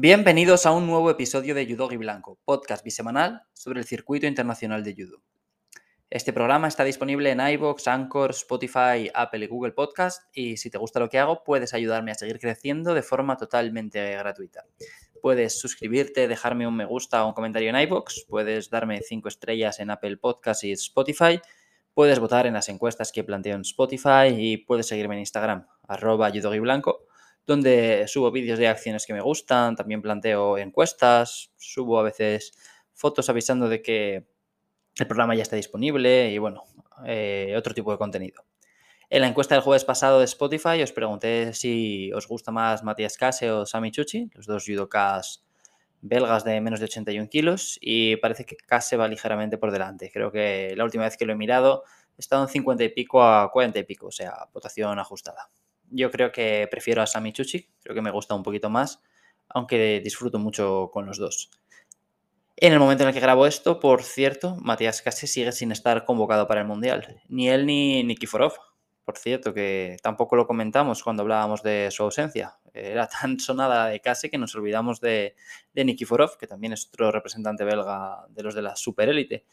Bienvenidos a un nuevo episodio de Judogi Blanco, podcast bisemanal sobre el circuito internacional de judo. Este programa está disponible en iVoox, Anchor, Spotify, Apple y Google Podcasts y si te gusta lo que hago puedes ayudarme a seguir creciendo de forma totalmente gratuita. Puedes suscribirte, dejarme un me gusta o un comentario en iVoox, puedes darme 5 estrellas en Apple Podcasts y Spotify, puedes votar en las encuestas que planteo en Spotify y puedes seguirme en Instagram, @judogiblanco, donde subo vídeos de acciones que me gustan, también planteo encuestas, subo a veces fotos avisando de que el programa ya está disponible y bueno, otro tipo de contenido. En la encuesta del jueves pasado de Spotify os pregunté si os gusta más Matthias Casse o Sami Chouchi, los dos judokas belgas de menos de 81 kilos, y parece que Casse va ligeramente por delante. Creo que la última vez que lo he mirado he estado en 50 y pico a 40 y pico, o sea, votación ajustada. Yo creo que prefiero a Sami Chouchi, creo que me gusta un poquito más, aunque disfruto mucho con los dos. En el momento en el que grabo esto, por cierto, Matthias Casse sigue sin estar convocado para el Mundial. Ni él ni Nikiforov, por cierto, que tampoco lo comentamos cuando hablábamos de su ausencia. Era tan sonada de Casse que nos olvidamos de Nikiforov, que también es otro representante belga de los de la superélite.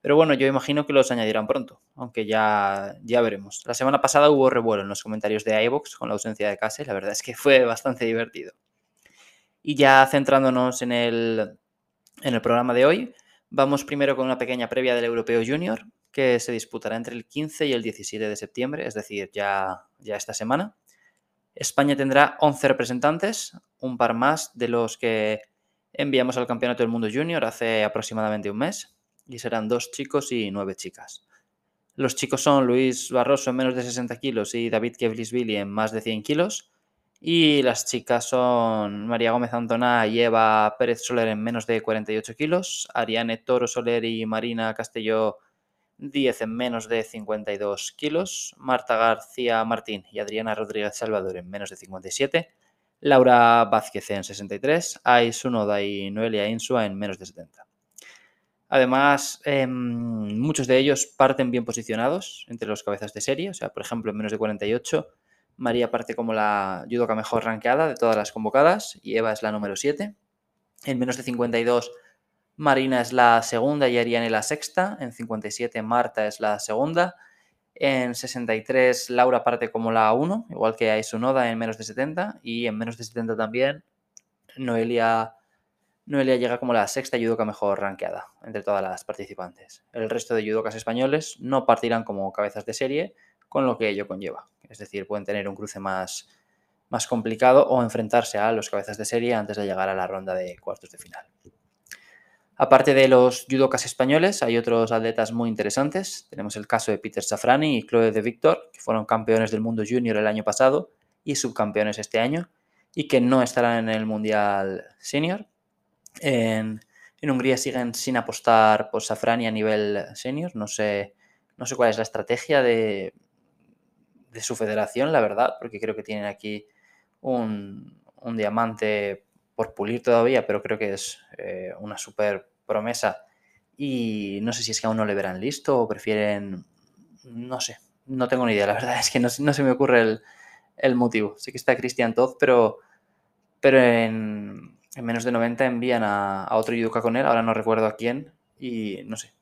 Pero bueno, yo imagino que los añadirán pronto, aunque ya veremos. La semana pasada hubo revuelo en los comentarios de iVoox con la ausencia de Casse, la verdad es que fue bastante divertido. Y ya centrándonos en el programa de hoy, vamos primero con una pequeña previa del Europeo Junior, que se disputará entre el 15 y el 17 de septiembre, es decir, ya esta semana. España tendrá 11 representantes, un par más de los que enviamos al Campeonato del Mundo Junior hace aproximadamente un mes. Y serán 2 chicos y 9 chicas. Los chicos son Luis Barroso en menos de 60 kilos y Davit Kevlishvili en más de 100 kilos. Y las chicas son María Gómez Antoná y Eva Pérez Soler en menos de 48 kilos. Ariane Toro Soler y Marina Castelló 10 en menos de 52 kilos. Marta García Martín y Adriana Rodríguez Salvador en menos de 57. Laura Vázquez en 63. Ai Sunoda y Noelia Insua en menos de 70. Además, muchos de ellos parten bien posicionados entre los cabezas de serie. O sea, por ejemplo, en menos de 48, María parte como la judoka mejor rankeada de todas las convocadas y Eva es la número 7. En menos de 52, Marina es la segunda y Ariane la sexta. En 57, Marta es la segunda. En 63, Laura parte como la 1, igual que Ai Sunoda en menos de 70. Y en menos de 70 también, Noelia llega como la sexta judoka mejor rankeada entre todas las participantes. El resto de judokas españoles no partirán como cabezas de serie, con lo que ello conlleva. Es decir, pueden tener un cruce más complicado o enfrentarse a los cabezas de serie antes de llegar a la ronda de cuartos de final. Aparte de los judokas españoles, hay otros atletas muy interesantes. Tenemos el caso de Peter Safrany y Chloé Devictor, que fueron campeones del mundo junior el año pasado y subcampeones este año, y que no estarán en el mundial senior. En Hungría siguen sin apostar por Safrany a nivel senior. No sé cuál es la estrategia de su federación, la verdad, porque creo que tienen aquí un diamante por pulir todavía, pero creo que es una super promesa y no sé si es que aún no le verán listo o prefieren, no sé, no tengo ni idea, la verdad es que no se me ocurre el motivo. Sé que está Christian Todd, pero en menos de 90 envían a otro judoka con él, ahora no recuerdo a quién, y no sé,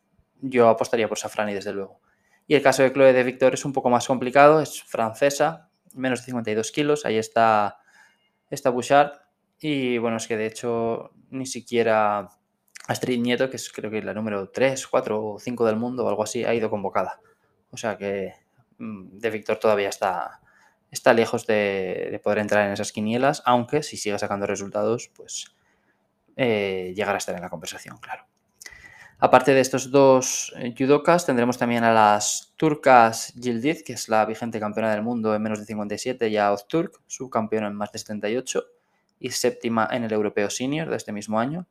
yo apostaría por Safrany desde luego. Y el caso de Chloé Devictor es un poco más complicado, es francesa, menos de 52 kilos, ahí está Bouchard, y bueno, es que de hecho ni siquiera Astrid Nieto, que es creo que es la número 3, 4 o 5 del mundo o algo así, ha ido convocada. O sea que Devictor todavía está lejos de poder entrar en esas quinielas, aunque si sigue sacando resultados, pues llegará a estar en la conversación, claro. Aparte de estos dos judokas, tendremos también a las turcas Yildiz, que es la vigente campeona del mundo en menos de 57, y a Öztürk, subcampeona en más de 78 y séptima en el Europeo Senior de este mismo año.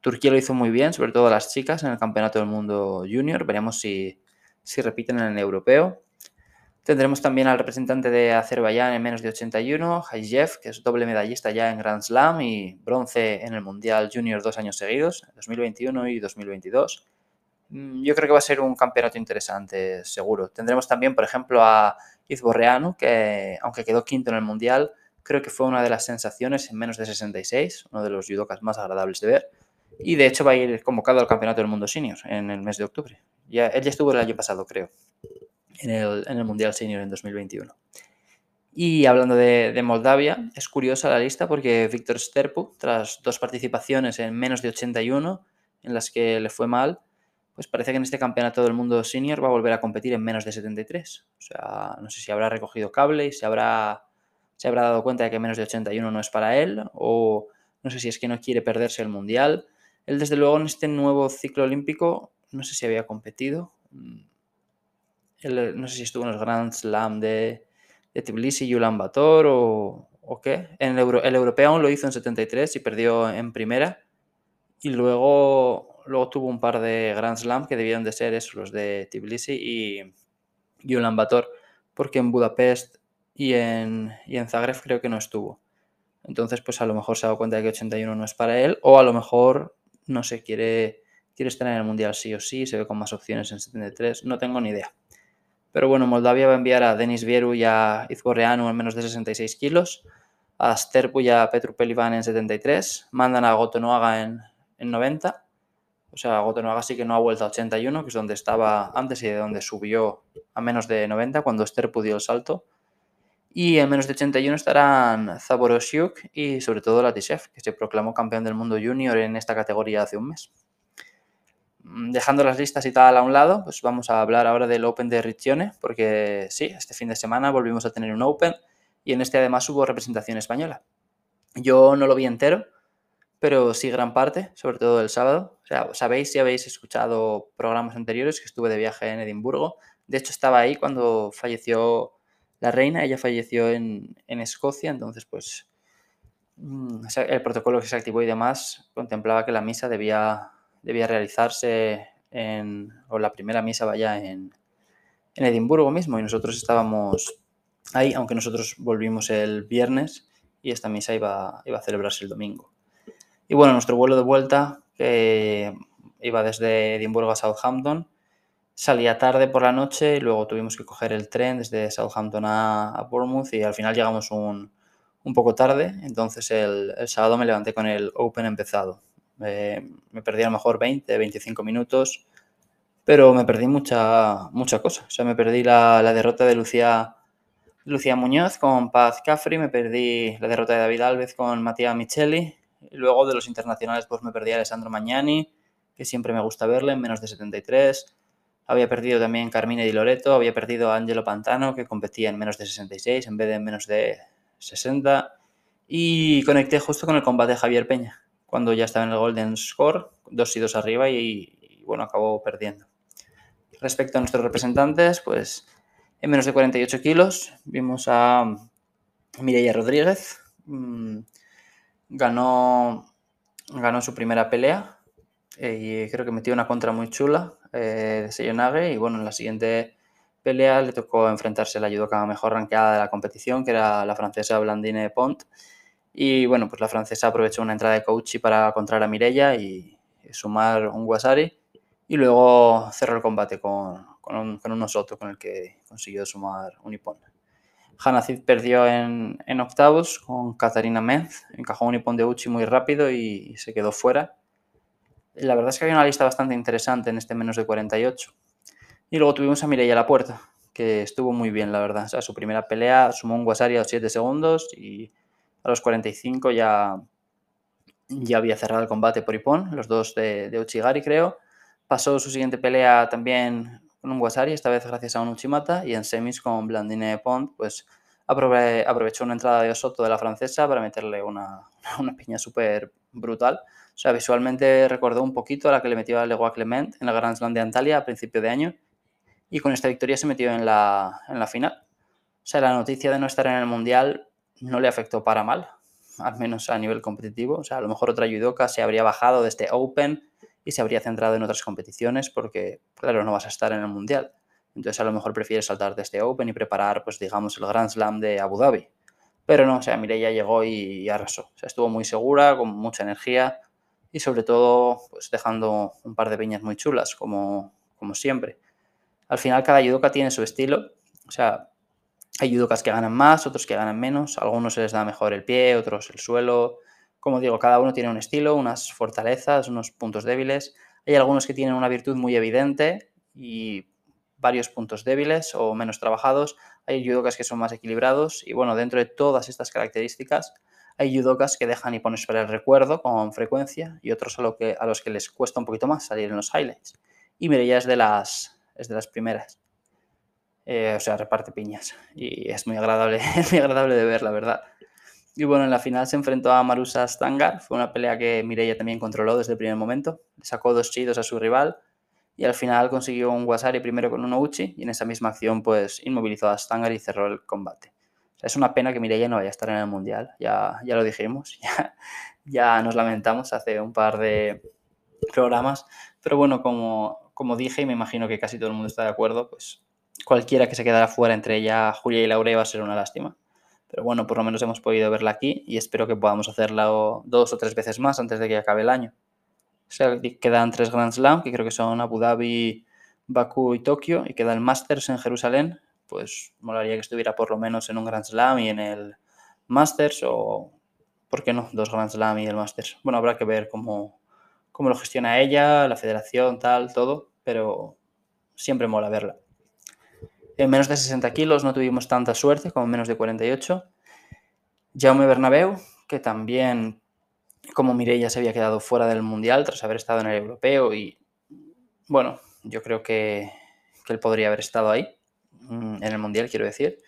Turquía lo hizo muy bien, sobre todo las chicas, en el Campeonato del Mundo Junior. Veremos si repiten en el Europeo. Tendremos también al representante de Azerbaiyán en menos de 81, Hajiyev, que es doble medallista ya en Grand Slam y bronce en el Mundial Junior 2 años seguidos, 2021 y 2022. Yo creo que va a ser un campeonato interesante, seguro. Tendremos también, por ejemplo, a Izborreanu, que aunque quedó quinto en el Mundial, Creo que fue una de las sensaciones en menos de 66, uno de los judocas más agradables de ver. Y de hecho va a ir convocado al Campeonato del Mundo Senior en el mes de octubre. Él ya estuvo el año pasado, creo, en el Mundial Senior en 2021. Y hablando de Moldavia, es curiosa la lista porque Víctor Sterpu, tras dos participaciones en menos de 81, en las que le fue mal, pues parece que en este Campeonato del Mundo Senior va a volver a competir en menos de 73. O sea, no sé si habrá recogido cable y se habrá dado cuenta de que menos de 81 no es para él, o no sé si es que no quiere perderse el Mundial. Él, desde luego, en este nuevo ciclo olímpico, no sé si había competido. Él, no sé si estuvo en los Grand Slam de Tbilisi y Ulan Bator o qué. En el europeo lo hizo en 73 y perdió en primera. Y luego tuvo un par de Grand Slam que debieron de ser esos, los de Tbilisi y Ulan Bator, porque en Budapest y en Zagreb creo que no estuvo. Entonces, pues a lo mejor se ha dado cuenta de que 81 no es para él, o a lo mejor, no sé, quiere estar en el Mundial sí o sí, se ve con más opciones en 73, no tengo ni idea. Pero bueno, Moldavia va a enviar a Denis Vieru y a Izborreanu en menos de 66 kilos, a Sterpu y a Petru Pelivan en 73, mandan a Gotonoaga en 90, o sea, Gotonoaga sí que no ha vuelto a 81, que es donde estaba antes y de donde subió a menos de 90 cuando Sterpu dio el salto. Y en menos de 81 estarán Zaborosiuk y sobre todo Latishev, que se proclamó campeón del mundo junior en esta categoría hace un mes. Dejando las listas y tal a un lado, pues vamos a hablar ahora del Open de Riccione, porque sí, este fin de semana volvimos a tener un Open y en este además hubo representación española. Yo no lo vi entero, pero sí gran parte, sobre todo el sábado. O sea, sabéis si habéis escuchado programas anteriores que estuve de viaje en Edimburgo. De hecho, estaba ahí cuando falleció la reina, ella falleció en Escocia, entonces pues el protocolo que se activó y demás contemplaba que la misa debía realizarse o la primera misa vaya en Edimburgo mismo, y nosotros estábamos ahí, aunque nosotros volvimos el viernes y esta misa iba a celebrarse el domingo. Y bueno, nuestro vuelo de vuelta, que iba desde Edimburgo a Southampton, salía tarde por la noche y luego tuvimos que coger el tren desde Southampton a Bournemouth y al final llegamos un poco tarde. Entonces el sábado me levanté con el Open empezado. Me perdí a lo mejor 20, 25 minutos, pero me perdí mucha cosa. O sea, me perdí la derrota de Lucía Muñoz con Paz Caffrey, me perdí la derrota de David Alves con Mattia Micheli. Y luego de los internacionales pues me perdí a Alessandro Magnani, que siempre me gusta verle, en menos de 73. Había perdido también Carmine Di Loreto, había perdido a Angelo Pantano, que competía en menos de 66 en vez de en menos de 60. Y conecté justo con el combate de Javier Peña, cuando ya estaba en el Golden Score, 2-2 arriba y bueno, acabó perdiendo. Respecto a nuestros representantes, pues en menos de 48 kilos vimos a Mireia Rodríguez. Ganó su primera pelea y creo que metió una contra muy chula de Seyonage, y bueno, en la siguiente pelea le tocó enfrentarse a la judoka mejor rankeada de la competición, que era la francesa Blandine Pont, y bueno, pues la francesa aprovechó una entrada de Kouchi para contrar a Mireia y sumar un wasari, y luego cerró el combate con un osoto con el que consiguió sumar un ippon. Hanazid perdió en octavos con Katarina Menz, encajó un ippon de Uchi muy rápido y se quedó fuera. La verdad es que había una lista bastante interesante en este menos de 48. Y luego tuvimos a Mireia Lapuerta, que estuvo muy bien, la verdad. O sea, su primera pelea sumó un wasari a los 7 segundos y a los 45 ya había cerrado el combate por ippon, los dos de Uchigari, creo. Pasó su siguiente pelea también con un wasari, esta vez gracias a un uchimata, y en semis con Blandine Pont, pues aprovechó una entrada de osoto de la francesa para meterle una piña súper brutal. O sea, visualmente recordó un poquito a la que le metió a Legua Clement en la Grand Slam de Antalya a principio de año, y con esta victoria se metió en la final. O sea, la noticia de no estar en el Mundial no le afectó para mal, al menos a nivel competitivo. O sea, a lo mejor otra judoka se habría bajado de este Open y se habría centrado en otras competiciones porque, claro, no vas a estar en el Mundial. Entonces a lo mejor prefieres saltar de este Open y preparar, pues digamos, el Grand Slam de Abu Dhabi. Pero no, o sea, Mireia llegó y arrasó. O sea, estuvo muy segura, con mucha energía y sobre todo pues dejando un par de piñas muy chulas, como siempre. Al final cada judoka tiene su estilo. O sea, Hay judocas que ganan más, otros que ganan menos, a algunos se les da mejor el pie, otros el suelo. Como digo, cada uno tiene un estilo, unas fortalezas, unos puntos débiles. Hay algunos que tienen una virtud muy evidente y varios puntos débiles o menos trabajados. Hay judocas que son más equilibrados y, bueno, dentro de todas estas características hay judocas que dejan hipones para el recuerdo con frecuencia y otros a los que les cuesta un poquito más salir en los highlights. Y Mireia es de las primeras. Reparte piñas y es muy agradable de ver, la verdad. Y bueno, en la final se enfrentó a Marusa Stangar. Fue una pelea que Mireia también controló desde el primer momento. Le sacó dos chidos a su rival y al final consiguió un wasari primero con un uchi y en esa misma acción pues inmovilizó a Stangar y cerró el combate. Es una pena que Mireia no vaya a estar en el Mundial. Ya lo dijimos, ya nos lamentamos hace un par de programas. Pero bueno, como dije, y me imagino que casi todo el mundo está de acuerdo, pues cualquiera que se quedara fuera, entre ella Julia y Laura, va a ser una lástima. Pero bueno, por lo menos hemos podido verla aquí y espero que podamos hacerla 2 o 3 veces más antes de que acabe el año. O sea, quedan 3 Grand Slam, que creo que son Abu Dhabi, Bakú y Tokio, y quedan Masters en Jerusalén. Pues molaría que estuviera por lo menos en un Grand Slam y en el Masters, o ¿por qué no? 2 Grand Slam y el Masters. Bueno, habrá que ver cómo lo gestiona ella, la federación, tal, todo, pero siempre mola verla. En menos de 60 kilos no tuvimos tanta suerte como en menos de 48. Jaume Bernabeu, que también, como Mireia, se había quedado fuera del Mundial tras haber estado en el europeo y, bueno, yo creo que él podría haber estado ahí, en el Mundial, quiero decir.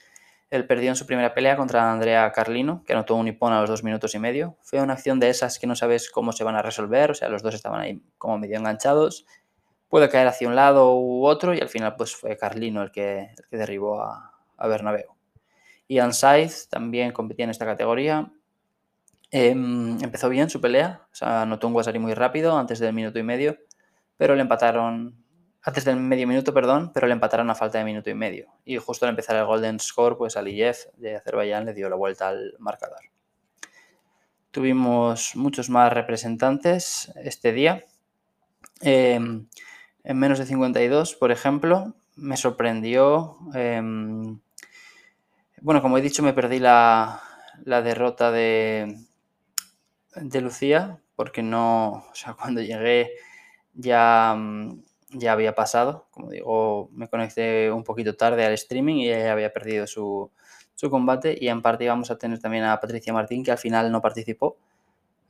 Él perdió en su primera pelea contra Andrea Carlino, que anotó un ippon a los 2 minutos y medio. Fue una acción de esas que no sabes cómo se van a resolver, o sea, los dos estaban ahí como medio enganchados. Puede caer hacia un lado u otro y al final pues fue Carlino el que derribó a Bernabeu. Ian Saiz también competía en esta categoría. Empezó bien su pelea, o sea, anotó un wasari muy rápido antes del minuto y medio, pero le empataron antes del medio minuto, pero le empataron a falta de minuto y medio. Y justo al empezar el Golden Score, pues Aliyev de Azerbaiyán le dio la vuelta al marcador. Tuvimos muchos más representantes este día. En menos de 52, por ejemplo, me sorprendió. Como he dicho, me perdí la derrota de Lucía, porque no, o sea, cuando llegué ya había pasado. Como digo, me conecté un poquito tarde al streaming y ella había perdido su combate. Y en parte íbamos a tener también a Patricia Martín, que al final no participó.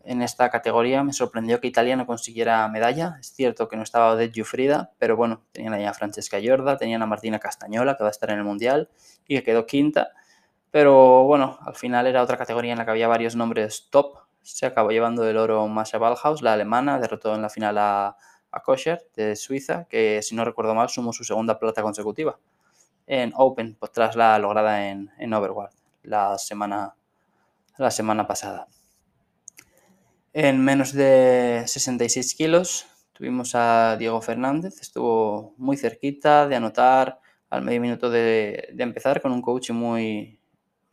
En esta categoría me sorprendió que Italia no consiguiera medalla. Es cierto que no estaba Odette Giuffrida, pero bueno, tenían ahí a Francesca Giorda, tenían a Martina Castagnola, que va a estar en el Mundial y que quedó quinta. Pero bueno, al final era otra categoría en la que había varios nombres top. Se acabó llevando el oro Masha Ballhaus, la alemana, derrotó en la final a Kosher de Suiza, que si no recuerdo mal sumó su segunda plata consecutiva en Open, pues tras la lograda en Overwatch la semana pasada. En menos de 66 kilos tuvimos a Diego Fernández. Estuvo muy cerquita de anotar al medio minuto de empezar con un coaching muy,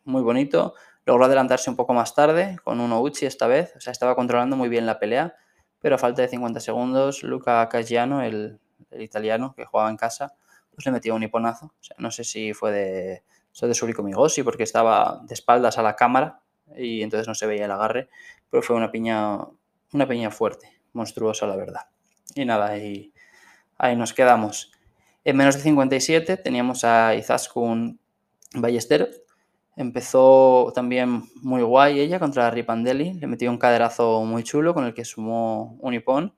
muy bonito. Logró adelantarse un poco más tarde con un ouchi esta vez. O sea, estaba controlando muy bien la pelea, pero a falta de 50 segundos, Luca Caggiano, el italiano que jugaba en casa, pues le metió un iponazo. O sea, no sé si fue de suricomigosi porque estaba de espaldas a la cámara y entonces no se veía el agarre, pero fue una piña fuerte, monstruosa, la verdad. Y nada, ahí nos quedamos. En menos de 57 teníamos a Izaskun Ballestero. Empezó también muy guay ella contra Ripandelli, le metió un caderazo muy chulo con el que sumó un ippon.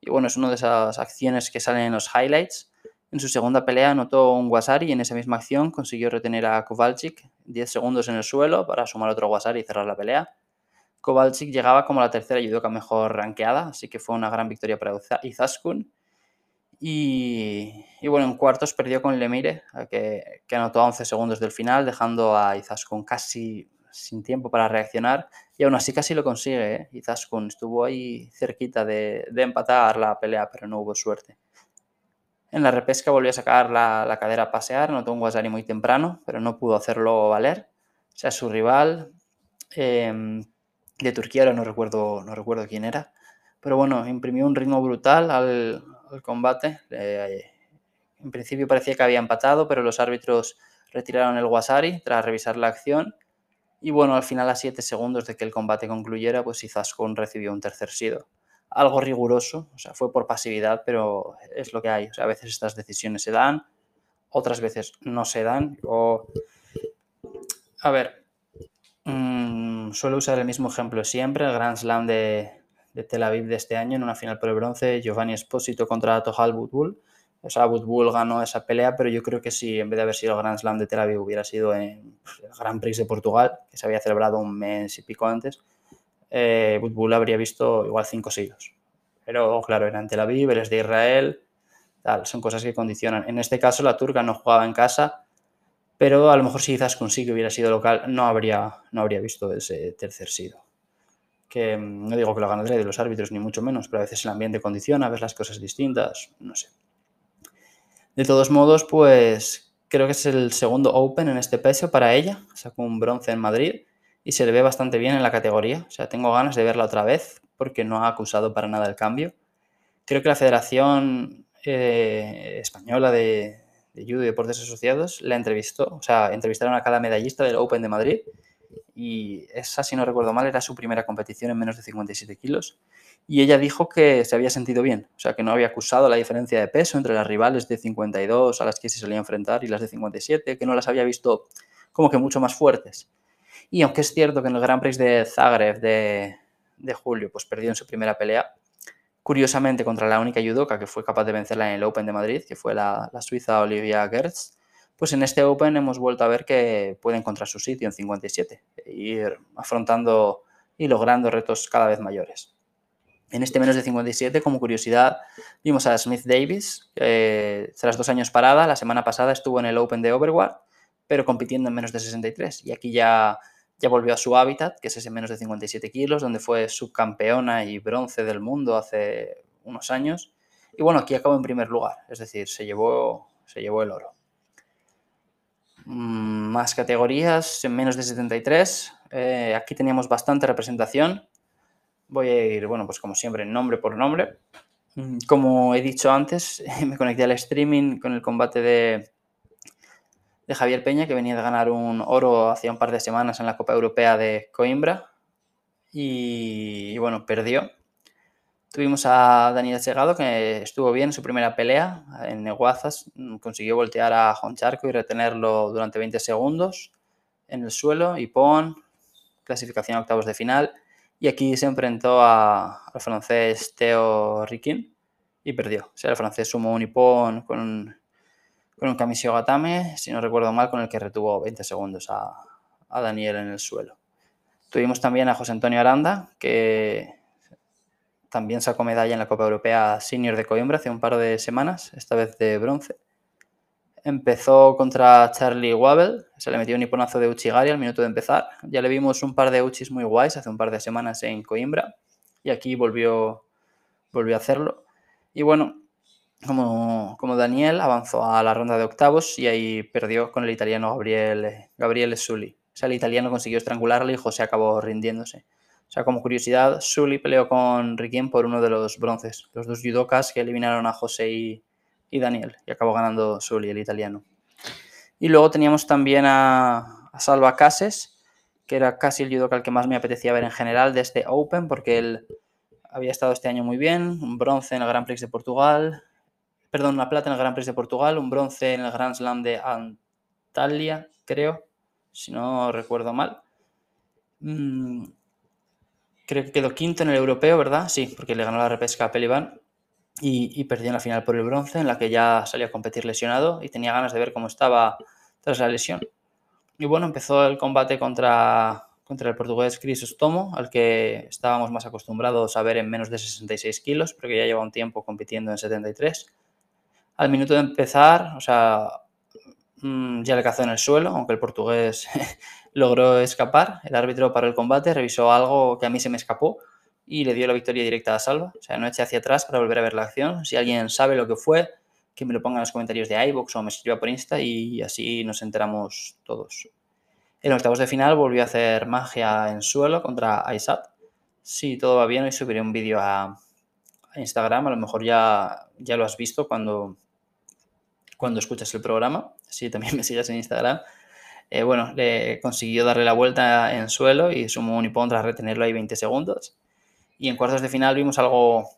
Y bueno, es una de esas acciones que salen en los highlights. En su segunda pelea anotó un wasari y en esa misma acción consiguió retener a Kowalczyk 10 segundos en el suelo para sumar otro wasari y cerrar la pelea. Kowalczyk llegaba como la tercera judoka mejor rankeada, así que fue una gran victoria para Izaskun. Y bueno, en cuartos perdió con Lemire, que anotó a 11 segundos del final, dejando a Izaskun casi sin tiempo para reaccionar. Y aún así casi lo consigue, ¿eh? Izaskun estuvo ahí cerquita de empatar la pelea, pero no hubo suerte. En la repesca volvió a sacar la cadera a pasear, anotó un wasari muy temprano, pero no pudo hacerlo valer. O sea, su rival de Turquía, ahora no recuerdo quién era, pero bueno, imprimió un ritmo brutal al combate. En principio parecía que había empatado, pero los árbitros retiraron el wasari tras revisar la acción y bueno, al final a 7 segundos de que el combate concluyera, pues Izaskun recibió un tercer sido. Algo riguroso, o sea, fue por pasividad, pero es lo que hay. O sea, a veces estas decisiones se dan, otras veces no se dan. Suelo usar el mismo ejemplo siempre, el Grand Slam de Tel Aviv de este año en una final por el bronce, Giovanni Esposito contra Tohal Butbul. O sea, Butbul ganó esa pelea, pero yo creo que si en vez de haber sido el Grand Slam de Tel Aviv hubiera sido en el Grand Prix de Portugal, que se había celebrado un mes y pico antes, Butbul habría visto igual 5 siglos. Pero claro, era en Tel Aviv, él es de Israel, tal, son cosas que condicionan. En este caso la turca no jugaba en casa, pero a lo mejor si Izaskun sí que hubiera sido local no habría visto ese tercer sido. Que no digo que lo ganaría de los árbitros ni mucho menos, pero a veces el ambiente condiciona, ves las cosas distintas, no sé. De todos modos, pues creo que es el segundo Open en este peso para ella. Sacó un bronce en Madrid y se le ve bastante bien en la categoría. O sea, tengo ganas de verla otra vez porque no ha acusado para nada el cambio. Creo que la Federación Española de Judo y Deportes Asociados la entrevistó. O sea, entrevistaron a cada medallista del Open de Madrid y esa, si no recuerdo mal, era su primera competición en menos de 57 kilos. Y ella dijo que se había sentido bien, o sea, que no había acusado la diferencia de peso entre las rivales de 52 a las que se solía enfrentar y las de 57, que no las había visto como que mucho más fuertes. Y aunque es cierto que en el Grand Prix de Zagreb de julio, pues perdió en su primera pelea, curiosamente contra la única judoka que fue capaz de vencerla en el Open de Madrid, que fue la suiza Olivia Gertz, pues en este Open hemos vuelto a ver que puede encontrar su sitio en 57, e ir afrontando y logrando retos cada vez mayores. En este menos de 57, como curiosidad, vimos a Smith Davis, tras 2 años parada, la semana pasada estuvo en el Open de Overwatch, pero compitiendo en menos de 63. Y aquí ya volvió a su hábitat, que es ese menos de 57 kilos, donde fue subcampeona y bronce del mundo hace unos años. Y bueno, aquí acabó en primer lugar, es decir, se llevó el oro. Más categorías, en menos de 73. Aquí teníamos bastante representación. Voy a ir, bueno, pues como siempre, nombre por nombre. Como he dicho antes, me conecté al streaming con el combate de Javier Peña, que venía de ganar un oro hacía un par de semanas en la Copa Europea de Coimbra. Y bueno, perdió. Tuvimos a Daniel Segado, que estuvo bien en su primera pelea en Neguazas. Consiguió voltear a Honcharco y retenerlo durante 20 segundos en el suelo. Y Pon, clasificación a octavos de final. Y aquí se enfrentó al francés Theo Riquin y perdió. O sea, el francés sumó un ippon con un Kamisho Gatame, si no recuerdo mal, con el que retuvo 20 segundos a Daniel en el suelo. Tuvimos también a José Antonio Aranda, que también sacó medalla en la Copa Europea Senior de Coimbra hace un par de semanas, esta vez de bronce. Empezó contra Charlie Wabel, se le metió un iponazo de Uchigari al minuto de empezar. Ya le vimos un par de Uchis muy guays hace un par de semanas en Coimbra y aquí volvió a hacerlo. Y bueno, como Daniel avanzó a la ronda de octavos y ahí perdió con el italiano Gabriele Sully. O sea, el italiano consiguió estrangularle y José acabó rindiéndose. O sea, como curiosidad, Sully peleó con Riquín por uno de los bronces, los dos judokas que eliminaron a José y Daniel, y acabó ganando Sully, el italiano. Y luego teníamos también a Salva Cases, que era casi el judoka al que más me apetecía ver en general de este Open, porque él había estado este año muy bien, un bronce en el Grand Prix de Portugal, perdón, una plata en el Grand Prix de Portugal, un bronce en el Grand Slam de Antalya, creo, si no recuerdo mal. Creo que quedó quinto en el europeo, ¿verdad? Sí, porque le ganó la repesca a Pelivan. Y perdió en la final por el bronce, en la que ya salió a competir lesionado y tenía ganas de ver cómo estaba tras la lesión. Y bueno, empezó el combate contra el portugués Crisostomo, al que estábamos más acostumbrados a ver en menos de 66 kilos, pero que ya lleva un tiempo compitiendo en 73. Al minuto de empezar, o sea, ya le cazó en el suelo, aunque el portugués logró escapar. El árbitro paró el combate, revisó algo que a mí se me escapó y le dio la victoria directa a Salva. O sea, no eché hacia atrás para volver a ver la acción. Si alguien sabe lo que fue, que me lo ponga en los comentarios de iVoox o me escriba por Insta y así nos enteramos todos. En octavos de final volvió a hacer magia en suelo contra Aysat. Si todo va bien, hoy subiré un vídeo a Instagram. A lo mejor ya lo has visto cuando cuando escuchas el programa, si también me sigues en Instagram. Bueno, le consiguió darle la vuelta en suelo y sumó un hipón tras retenerlo ahí 20 segundos. Y en cuartos de final vimos algo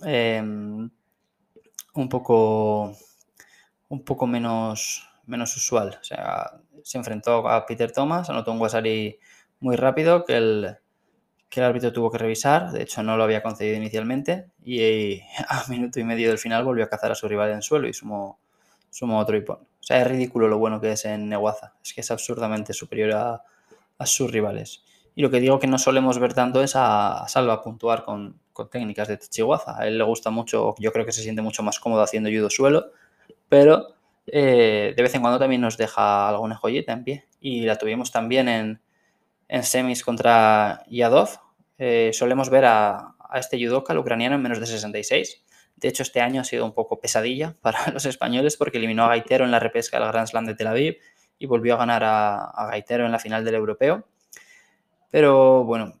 un poco menos usual. O sea, se enfrentó a Peter Thomas, anotó un wasari muy rápido que el árbitro tuvo que revisar. De hecho, no lo había concedido inicialmente. Y a minuto y medio del final volvió a cazar a su rival en suelo y sumó otro hipón. O sea, es ridículo lo bueno que es en Newaza. Es que es absurdamente superior a sus rivales. Y lo que digo que no solemos ver tanto es a Salva puntuar con técnicas de Techiwaza. A él le gusta mucho, yo creo que se siente mucho más cómodo haciendo judo suelo, pero de vez en cuando también nos deja alguna joyita en pie. Y la tuvimos también en semis contra Yadov. Solemos ver a este judoka, el ucraniano, en menos de 66. De hecho, este año ha sido un poco pesadilla para los españoles porque eliminó a Gaitero en la repesca del Grand Slam de Tel Aviv y volvió a ganar a Gaitero en la final del europeo. Pero bueno,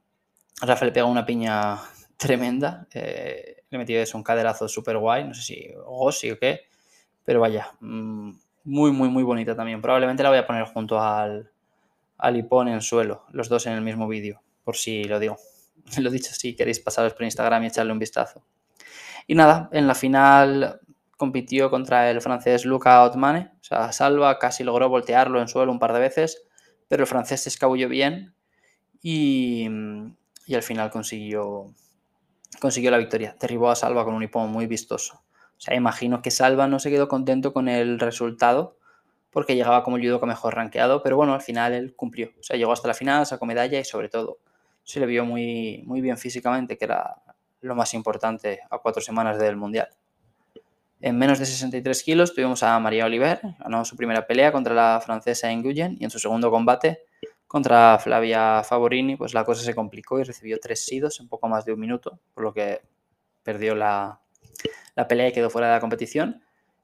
Rafael pegó una piña tremenda. Le metió un caderazo súper guay, no sé si Gossi o qué. Pero vaya, muy, muy, muy bonita también. Probablemente la voy a poner junto al hipón en suelo, los dos en el mismo vídeo, por si lo digo. Lo dicho, si queréis pasaros por Instagram y echarle un vistazo. Y nada, en la final compitió contra el francés Luca Otmane. O sea, Salva casi logró voltearlo en suelo un par de veces, pero el francés se escabulló bien y al final consiguió la victoria. Derribó a Salva con un hipón muy vistoso. O sea, imagino que Salva no se quedó contento con el resultado porque llegaba como el judoka mejor rankeado, pero bueno, al final él cumplió. O sea, llegó hasta la final, sacó medalla y sobre todo se le vio muy, muy bien físicamente, que era lo más importante a 4 semanas del Mundial. En menos de 63 kilos tuvimos a María Oliver, ganó su primera pelea contra la francesa Nguyen y en su segundo combate contra Flavia Favorini, pues la cosa se complicó y recibió 3 sidos en poco más de un minuto, por lo que perdió la pelea y quedó fuera de la competición.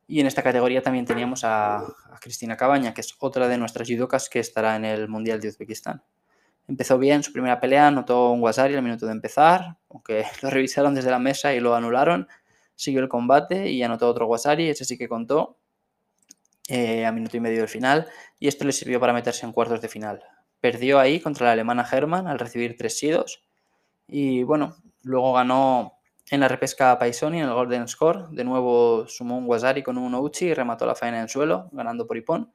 Y en esta categoría también teníamos a Cristina Cabaña, que es otra de nuestras judokas que estará en el Mundial de Uzbekistán. Empezó bien su primera pelea, anotó un wasari al minuto de empezar, aunque lo revisaron desde la mesa y lo anularon. Siguió el combate y anotó otro wasari, ese sí que contó, a minuto y medio del final, y esto le sirvió para meterse en cuartos de final. Perdió ahí contra la alemana Hermann al recibir 3 sidos y bueno, luego ganó en la repesca Paisoni en el Golden Score. De nuevo sumó un wasari con un uchi y remató la faena en suelo, ganando por hipón.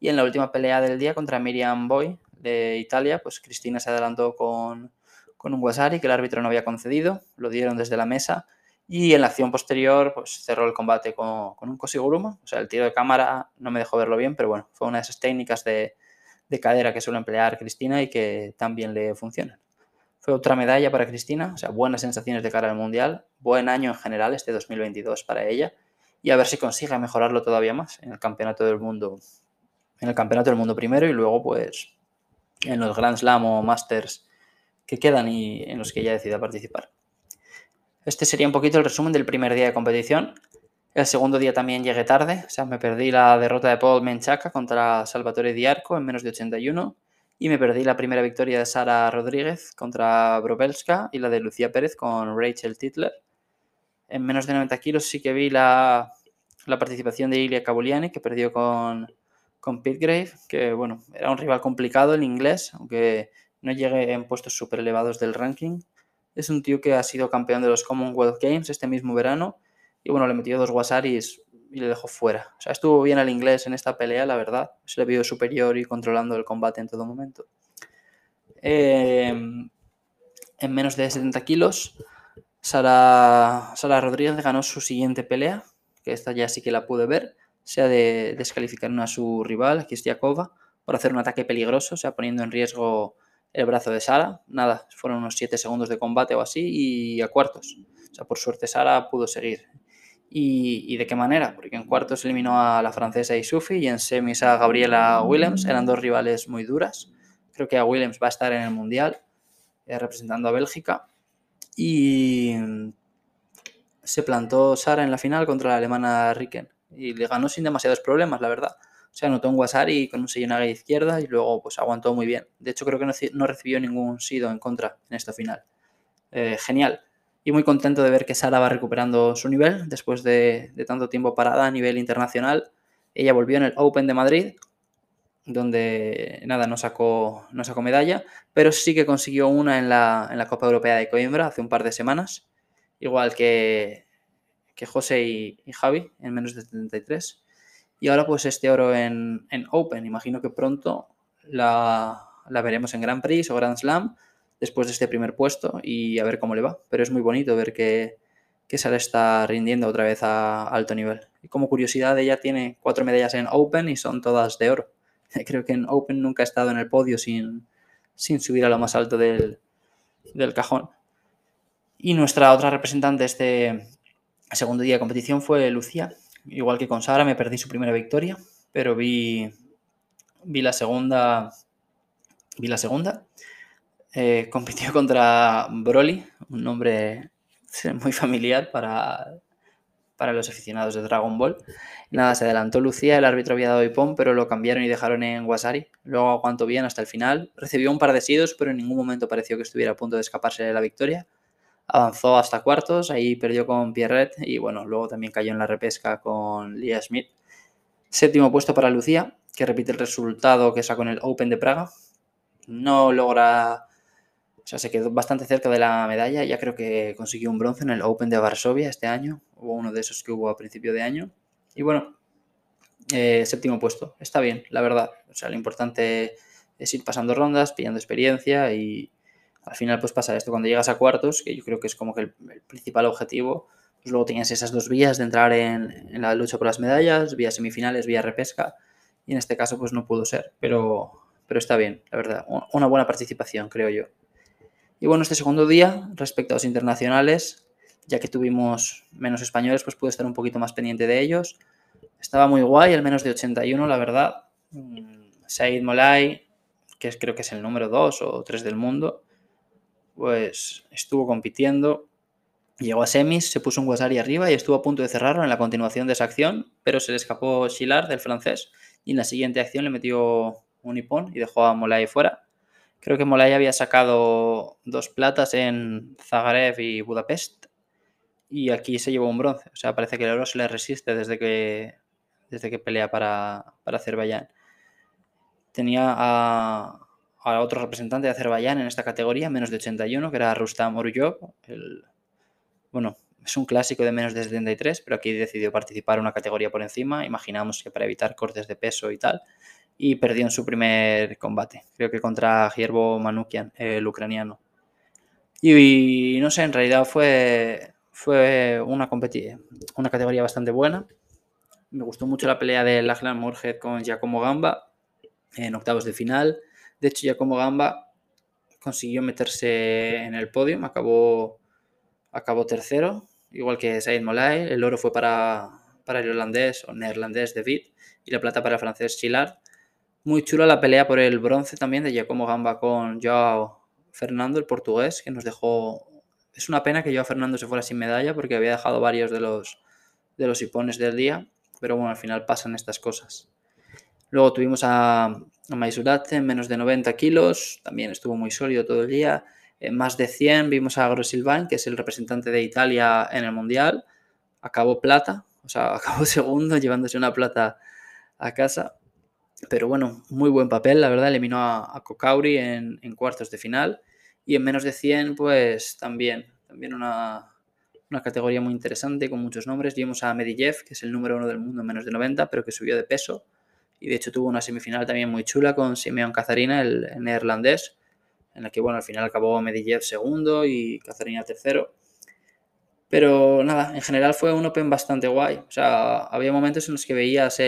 Y en la última pelea del día contra Miriam Boy de Italia, pues Cristina se adelantó con un wasari que el árbitro no había concedido, lo dieron desde la mesa y en la acción posterior pues cerró el combate con un koshiguruma. O sea, el tiro de cámara no me dejó verlo bien, pero bueno, fue una de esas técnicas de cadera que suele emplear Cristina y que también le funcionan. Fue otra medalla para Cristina, o sea, buenas sensaciones de cara al Mundial, buen año en general este 2022 para ella y a ver si consigue mejorarlo todavía más en el Campeonato del Mundo, primero y luego pues en los Grand Slam o Masters que quedan y en los que ella decida participar. Este sería un poquito el resumen del primer día de competición. El segundo día también llegué tarde, o sea, me perdí la derrota de Paul Menchaca contra Salvatore Diarco en menos de 81 y me perdí la primera victoria de Sara Rodríguez contra Brobelska y la de Lucía Pérez con Rachel Titler. En menos de 90 kilos sí que vi la participación de Ilia Kabuliani, que perdió con Pitgrave, que bueno, era un rival complicado el inglés, aunque no llegue en puestos súper elevados del ranking. Es un tío que ha sido campeón de los Commonwealth Games este mismo verano y bueno, le metió 2 wasaris y le dejó fuera. O sea, estuvo bien el inglés en esta pelea, la verdad. Se le vio superior y controlando el combate en todo momento. En menos de 70 kilos, Sara Rodríguez ganó su siguiente pelea, que esta ya sí que la pude ver. Se ha de descalificar a su rival, Kistiakova, por hacer un ataque peligroso, o sea, poniendo en riesgo el brazo de Sara. Nada, fueron unos 7 segundos de combate o así y a cuartos. O sea, por suerte Sara pudo seguir. ¿Y de qué manera? Porque en cuartos eliminó a la francesa Isufi y en semis a Gabriela Williams. Eran 2 rivales muy duras. Creo que a Williams va a estar en el Mundial representando a Bélgica. Y se plantó Sara en la final contra la alemana Ricken. Y le ganó sin demasiados problemas, la verdad. O sea, anotó un wasari con un sellonaga izquierda y luego pues aguantó muy bien. De hecho, creo que no recibió ningún sido en contra en esta final. Genial. Y muy contento de ver que Sara va recuperando su nivel después de tanto tiempo parada a nivel internacional Ella volvió en el Open de Madrid, donde nada, no sacó medalla, pero sí que consiguió una en la Copa Europea de Coimbra hace un par de semanas, igual que José y Javi en menos de 73. Y ahora pues este oro en Open. Imagino que pronto la veremos en Grand Prix o Grand Slam después de este primer puesto y a ver cómo le va. Pero es muy bonito ver que Sara está rindiendo otra vez a alto nivel. Y como curiosidad, ella tiene 4 medallas en Open y son todas de oro. Creo que en Open nunca ha estado en el podio sin subir a lo más alto del cajón. Y nuestra otra representante este segundo día de competición fue Lucía. Igual que con Sara, me perdí su primera victoria, pero vi la segunda. Compitió contra Broly, un nombre muy familiar para los aficionados de Dragon Ball. Nada, se adelantó Lucía, el árbitro había dado ippon, pero lo cambiaron y dejaron en Wasari. Luego aguantó bien hasta el final, recibió un par de sidos, pero en ningún momento pareció que estuviera a punto de escaparse de la victoria. Avanzó hasta cuartos, ahí perdió con Pierrette y bueno, luego también cayó en la repesca con Lia Schmidt. Séptimo puesto para Lucía, que repite el resultado que sacó en el Open de Praga. No logra... O sea, se quedó bastante cerca de la medalla. Ya creo que consiguió un bronce en el Open de Varsovia este año. Hubo uno de esos que hubo a principio de año. Y bueno, séptimo puesto. Está bien, la verdad. O sea, lo importante es ir pasando rondas, pillando experiencia y al final pues pasa esto. Cuando llegas a cuartos, que yo creo que es como que el principal objetivo, pues luego tenías esas dos vías de entrar en la lucha por las medallas, vía semifinales, vía repesca. Y en este caso pues no pudo ser. Pero está bien, la verdad. Una buena participación, creo yo. Y bueno, este segundo día, respecto a los internacionales, ya que tuvimos menos españoles, pues pude estar un poquito más pendiente de ellos. Estaba muy guay, el menos de 81, la verdad. Said Molay, que creo que es el número 2 o 3 del mundo, pues estuvo compitiendo, llegó a semis, se puso un wasari arriba y estuvo a punto de cerrarlo en la continuación de esa acción, pero se le escapó Schillard, del francés, y en la siguiente acción le metió un ippon y dejó a Molay fuera. Creo que Molay había sacado 2 platas en Zagreb y Budapest y aquí se llevó un bronce. O sea, parece que el oro se le resiste desde que pelea para Azerbaiyán. Tenía a otro representante de Azerbaiyán en esta categoría, menos de 81, que era Rustam Oruyov. Bueno, es un clásico de menos de 73, pero aquí decidió participar una categoría por encima. Imaginamos que para evitar cortes de peso y tal. Y perdió en su primer combate, creo que contra Hierbo Manukian, el ucraniano. Y no sé, en realidad fue una categoría bastante buena. Me gustó mucho la pelea de Lachlan Murhead con Giacomo Gamba en octavos de final. De hecho, Giacomo Gamba consiguió meterse en el podio, acabó tercero, igual que Said Molay. El oro fue para el holandés o neerlandés Davit y la plata para el francés Schillard. Muy chula la pelea por el bronce también de Giacomo Gamba con João Fernando, el portugués, que nos dejó... Es una pena que João Fernando se fuera sin medalla porque había dejado varios de los ipones del día, pero bueno, al final pasan estas cosas. Luego tuvimos a Maisurate en menos de 90 kilos, también estuvo muy sólido todo el día. En más de 100 vimos a Grosilvan, que es el representante de Italia en el Mundial. Acabó plata, o sea, acabó segundo, llevándose una plata a casa. Pero bueno, muy buen papel, la verdad, eliminó a Kokauri en cuartos de final. Y en menos de 100, pues también una categoría muy interesante con muchos nombres. Vimos a Medijev, que es el número 1 del mundo en menos de 90, pero que subió de peso. Y de hecho tuvo una semifinal también muy chula con Simeon Kazarina, el neerlandés, en la que bueno, al final acabó Medijev segundo y Kazarina tercero. Pero nada, en general fue un Open bastante guay. O sea, había momentos en los que veías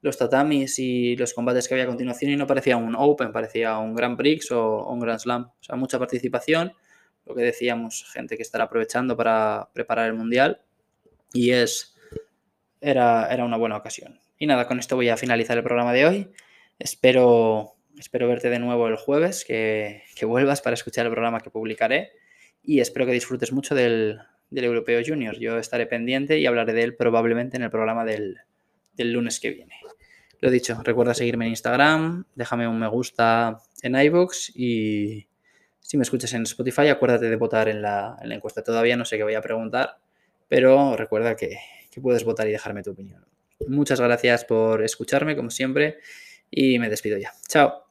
los tatamis y los combates que había a continuación y no parecía un Open, parecía un Grand Prix o un Grand Slam. O sea, mucha participación, lo que decíamos, gente que estará aprovechando para preparar el Mundial y era una buena ocasión. Y nada, con esto voy a finalizar el programa de hoy. Espero verte de nuevo el jueves, que vuelvas para escuchar el programa que publicaré y espero que disfrutes mucho del Europeo Junior. Yo estaré pendiente y hablaré de él probablemente en el programa del lunes que viene. Lo dicho, recuerda seguirme en Instagram, déjame un me gusta en iVoox y si me escuchas en Spotify acuérdate de votar en la encuesta. Todavía no sé qué voy a preguntar, pero recuerda que puedes votar y dejarme tu opinión. Muchas gracias por escucharme, como siempre, y me despido ya. Chao.